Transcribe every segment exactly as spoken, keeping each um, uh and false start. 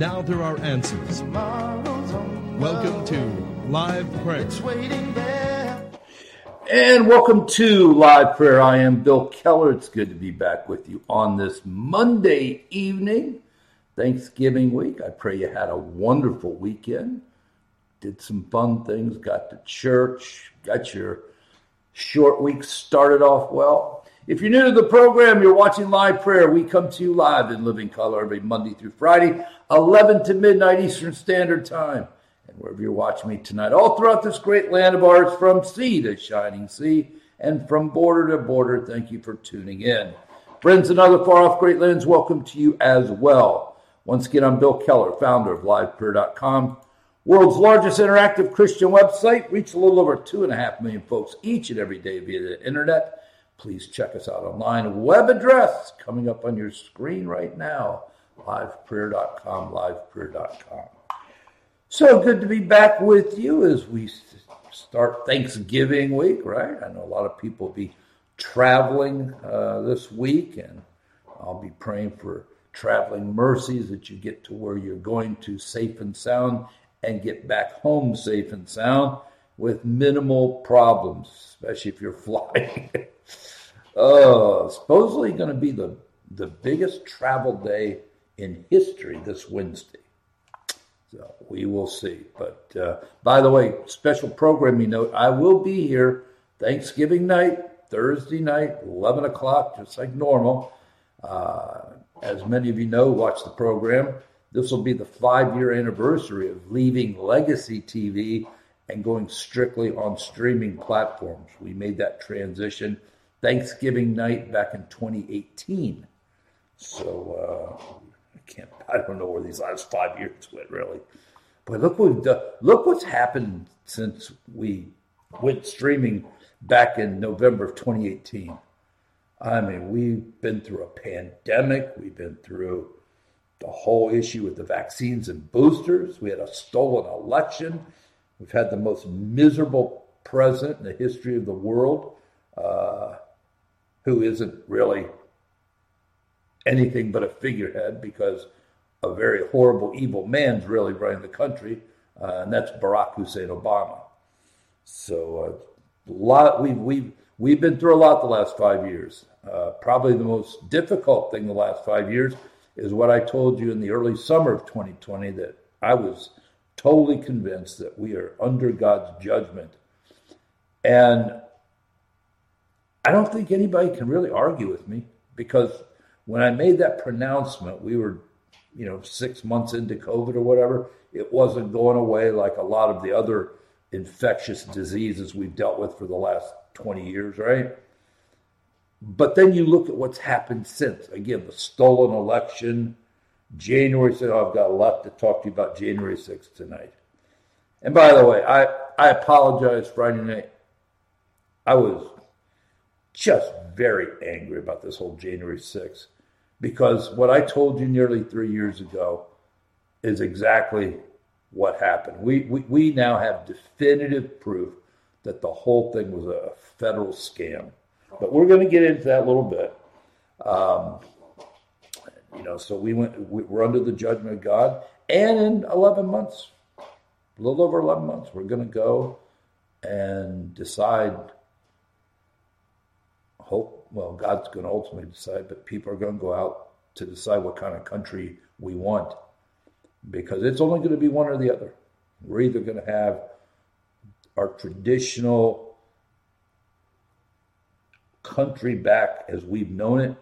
Now there are answers. Welcome to Live Prayer. And welcome to Live Prayer. I am Bill Keller. It's good to be back with you on this Monday evening, Thanksgiving week. I pray you had a wonderful weekend. Did some fun things, got to church, got your short week started off well. If you're new to the program, you're watching Live Prayer. We come to you live in living color every Monday through Friday, eleven to midnight Eastern Standard Time. And wherever you're watching me tonight, all throughout this great land of ours, from sea to shining sea, and from border to border, thank you for tuning in. Friends in other far-off great lands, welcome to you as well. Once again, I'm Bill Keller, founder of Live Prayer dot com. World's largest interactive Christian website. Reach a little over two and a half million folks each and every day via the internet. Please check us out online. Web address coming up on your screen right now. Live Prayer dot com, Live Prayer dot com. So good to be back with you as we start Thanksgiving week, right? I know a lot of people will be traveling uh, this week, and I'll be praying for traveling mercies that you get to where you're going to safe and sound, and get back home safe and sound with minimal problems, especially if you're flying. uh, supposedly going to be the, the biggest travel day in history this Wednesday. So we will see. But uh, by the way, special programming note, I will be here Thanksgiving night, Thursday night, eleven o'clock, just like normal. Uh, as many of you know, watch the program. This will be the five-year anniversary of leaving Legacy T V and going strictly on streaming platforms. We made that transition Thanksgiving night back in twenty eighteen. So uh, I can't, I don't know where these last five years went really. But look what we've done, look what's happened since we went streaming back in November of twenty eighteen. I mean, we've been through a pandemic. We've been through the whole issue with the vaccines and boosters. We had a stolen election. We've had the most miserable president in the history of the world, uh, who isn't really anything but a figurehead, because a very horrible, evil man's really running the country, uh, and that's Barack Hussein Obama. So uh, a lot we've, we've, we've been through a lot the last five years. Uh, probably the most difficult thing the last five years is what I told you in the early summer of twenty twenty, that I was totally convinced that we are under God's judgment. And I don't think anybody can really argue with me, because when I made that pronouncement, we were, you know, six months into COVID or whatever. It wasn't going away like a lot of the other infectious diseases we've dealt with for the last twenty years, right? But then you look at what's happened since. Again, the stolen election, January sixth. Oh, I've got a lot to talk to you about January sixth tonight. And by the way, I, I apologize Friday night. I was just very angry about this whole January sixth, because what I told you nearly three years ago is exactly what happened. We, we, we now have definitive proof that the whole thing was a federal scam. But we're going to get into that a little bit. Um, you know, so we went, we're under the judgment of God. And in eleven months, a little over eleven months, we're going to go and decide. Hope, well, God's going to ultimately decide, but people are going to go out to decide what kind of country we want, because it's only going to be one or the other. We're either going to have our traditional country back as we've known it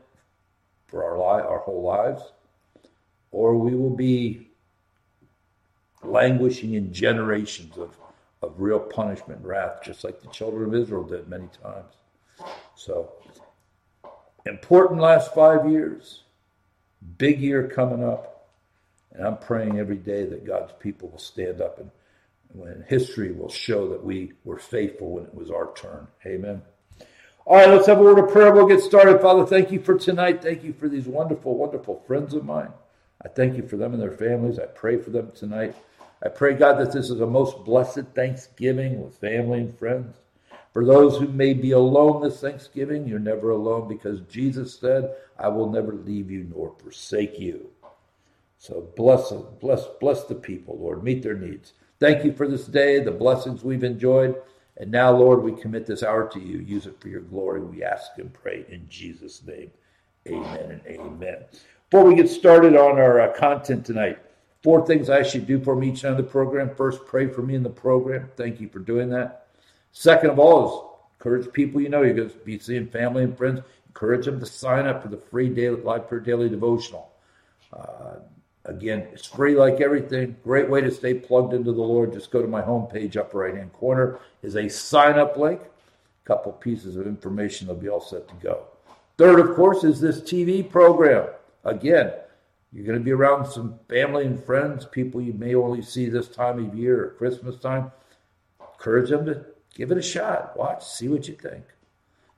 for our li- our whole lives, or we will be languishing in generations of, of real punishment and wrath, just like the children of Israel did many times. So, important last five years, big year coming up, and I'm praying every day that God's people will stand up, and when history will show that we were faithful when it was our turn. Amen. All right, let's have a word of prayer. We'll get started. Father, thank you for tonight. Thank you for these wonderful, wonderful friends of mine. I thank you for them and their families. I pray for them tonight. I pray, God, that this is a most blessed Thanksgiving with family and friends. For those who may be alone this Thanksgiving, you're never alone, because Jesus said, I will never leave you nor forsake you. So bless them, bless, bless the people, Lord. Meet their needs. Thank you for this day, the blessings we've enjoyed. And now, Lord, we commit this hour to you. Use it for your glory. We ask and pray in Jesus' name. Amen and amen. Before we get started on our uh, content tonight, four things I should do for me each night on the program. First, pray for me in the program. Thank you for doing that. Second of all is encourage people you know. You're going to be seeing family and friends. Encourage them to sign up for the free daily, Live Prayer Daily Devotional. Uh, Again, it's free like everything. Great way to stay plugged into the Lord. Just go to my homepage, upper right-hand corner, is a sign-up link. A couple pieces of information, they'll be all set to go. Third, of course, is this T V program. Again, you're going to be around some family and friends, people you may only see this time of year or Christmas time. Encourage them to give it a shot. Watch, see what you think.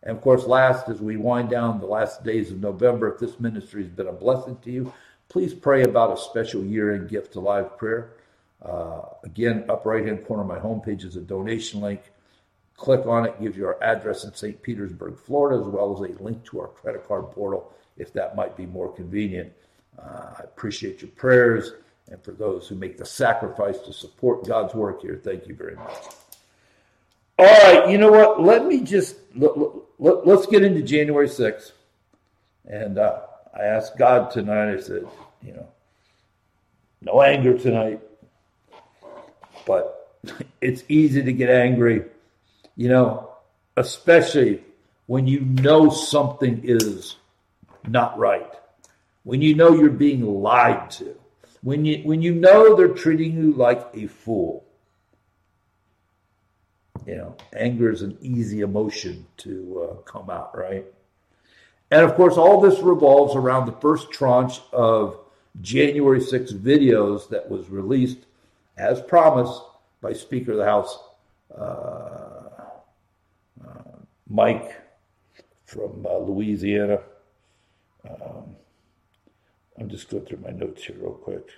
And, of course, last, as we wind down the last days of November, if this ministry has been a blessing to you, please pray about a special year-end gift to Live Prayer. Uh, again, up right-hand corner of my homepage is a donation link. Click on it, gives you our address in Saint Petersburg, Florida, as well as a link to our credit card portal, if that might be more convenient. Uh, I appreciate your prayers, and for those who make the sacrifice to support God's work here, thank you very much. All right, you know what? Let me just, let, let, let's get into January sixth, and uh, I asked God tonight, I said, you know, no anger tonight, but it's easy to get angry, you know, especially when you know something is not right, when you know you're being lied to, when you when you know they're treating you like a fool. You know, anger is an easy emotion to uh, come out, right? And, of course, all this revolves around the first tranche of January sixth videos that was released, as promised, by Speaker of the House uh, uh, Mike from uh, Louisiana. Um, I'm just going through my notes here real quick.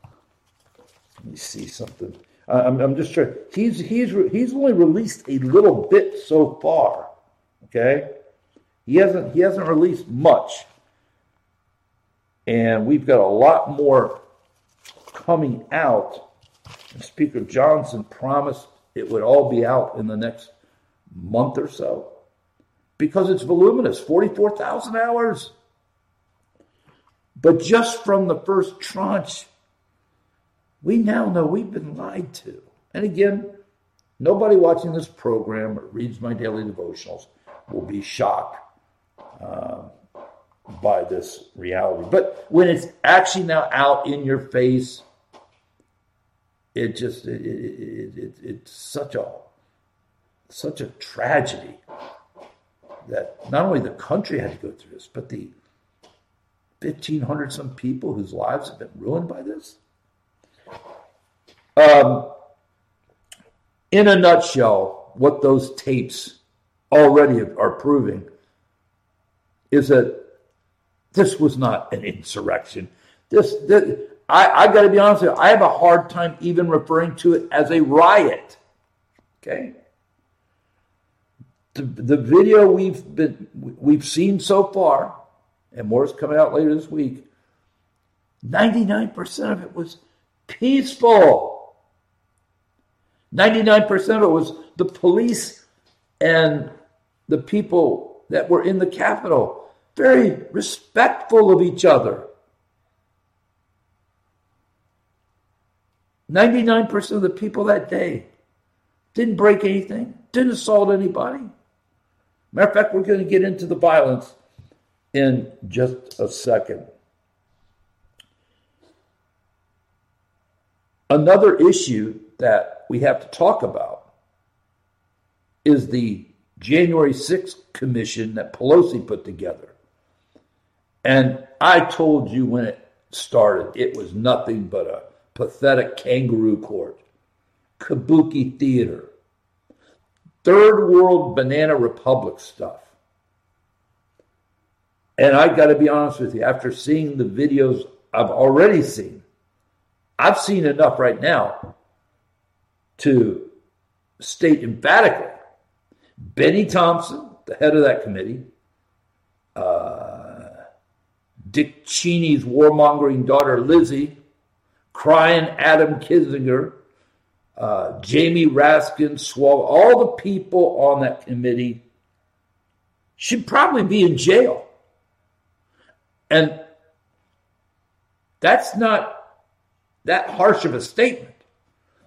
Let me see something. I, I'm, I'm just trying. He's, he's, he's only released a little bit so far, okay? He hasn't he hasn't released much, and we've got a lot more coming out. And Speaker Johnson promised it would all be out in the next month or so because it's voluminous, forty-four thousand hours. But just from the first tranche, we now know we've been lied to. And again, nobody watching this program or reads my daily devotionals will be shocked Uh, by this reality. But when it's actually now out in your face, it just, it, it, it, it's such a, such a tragedy that not only the country had to go through this, but the fifteen hundred some people whose lives have been ruined by this. Um, in a nutshell, what those tapes already are proving is that this was not an insurrection. This, this I, I got to be honest with you, I have a hard time even referring to it as a riot. Okay? The, the video we've been we've seen so far, and more is coming out later this week, ninety-nine percent of it was peaceful. ninety-nine percent of it was the police and the people that were in the Capitol, very respectful of each other. ninety-nine percent of the people that day didn't break anything, didn't assault anybody. Matter of fact, we're going to get into the violence in just a second. Another issue that we have to talk about is the January sixth commission that Pelosi put together. And I told you when it started, it was nothing but a pathetic kangaroo court, kabuki theater, third world banana republic stuff. And I got to be honest with you, after seeing the videos I've already seen, I've seen enough right now to state emphatically, Benny Thompson, the head of that committee, uh, Dick Cheney's warmongering daughter, Lizzie, crying Adam Kinzinger, uh, Jamie Raskin, Swalwell, all the people on that committee should probably be in jail. And that's not that harsh of a statement.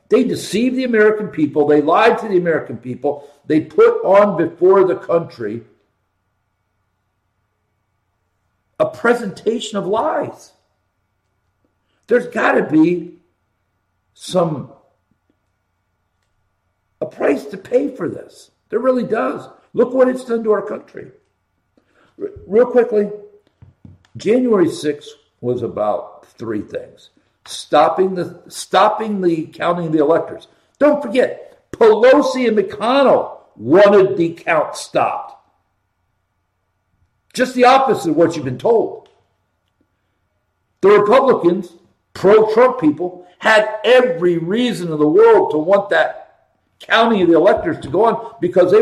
They deceived the American people. They lied to the American people. They put on before the country a presentation of lies. There's got to be some, a price to pay for this. There really does. Look what it's done to our country. R- real quickly, January sixth was about three things. Stopping the stopping the counting of the electors. Don't forget, Pelosi and McConnell wanted the count stopped. Just the opposite of what you've been told. The Republicans, pro-Trump people, had every reason in the world to want that counting of the electors to go on because they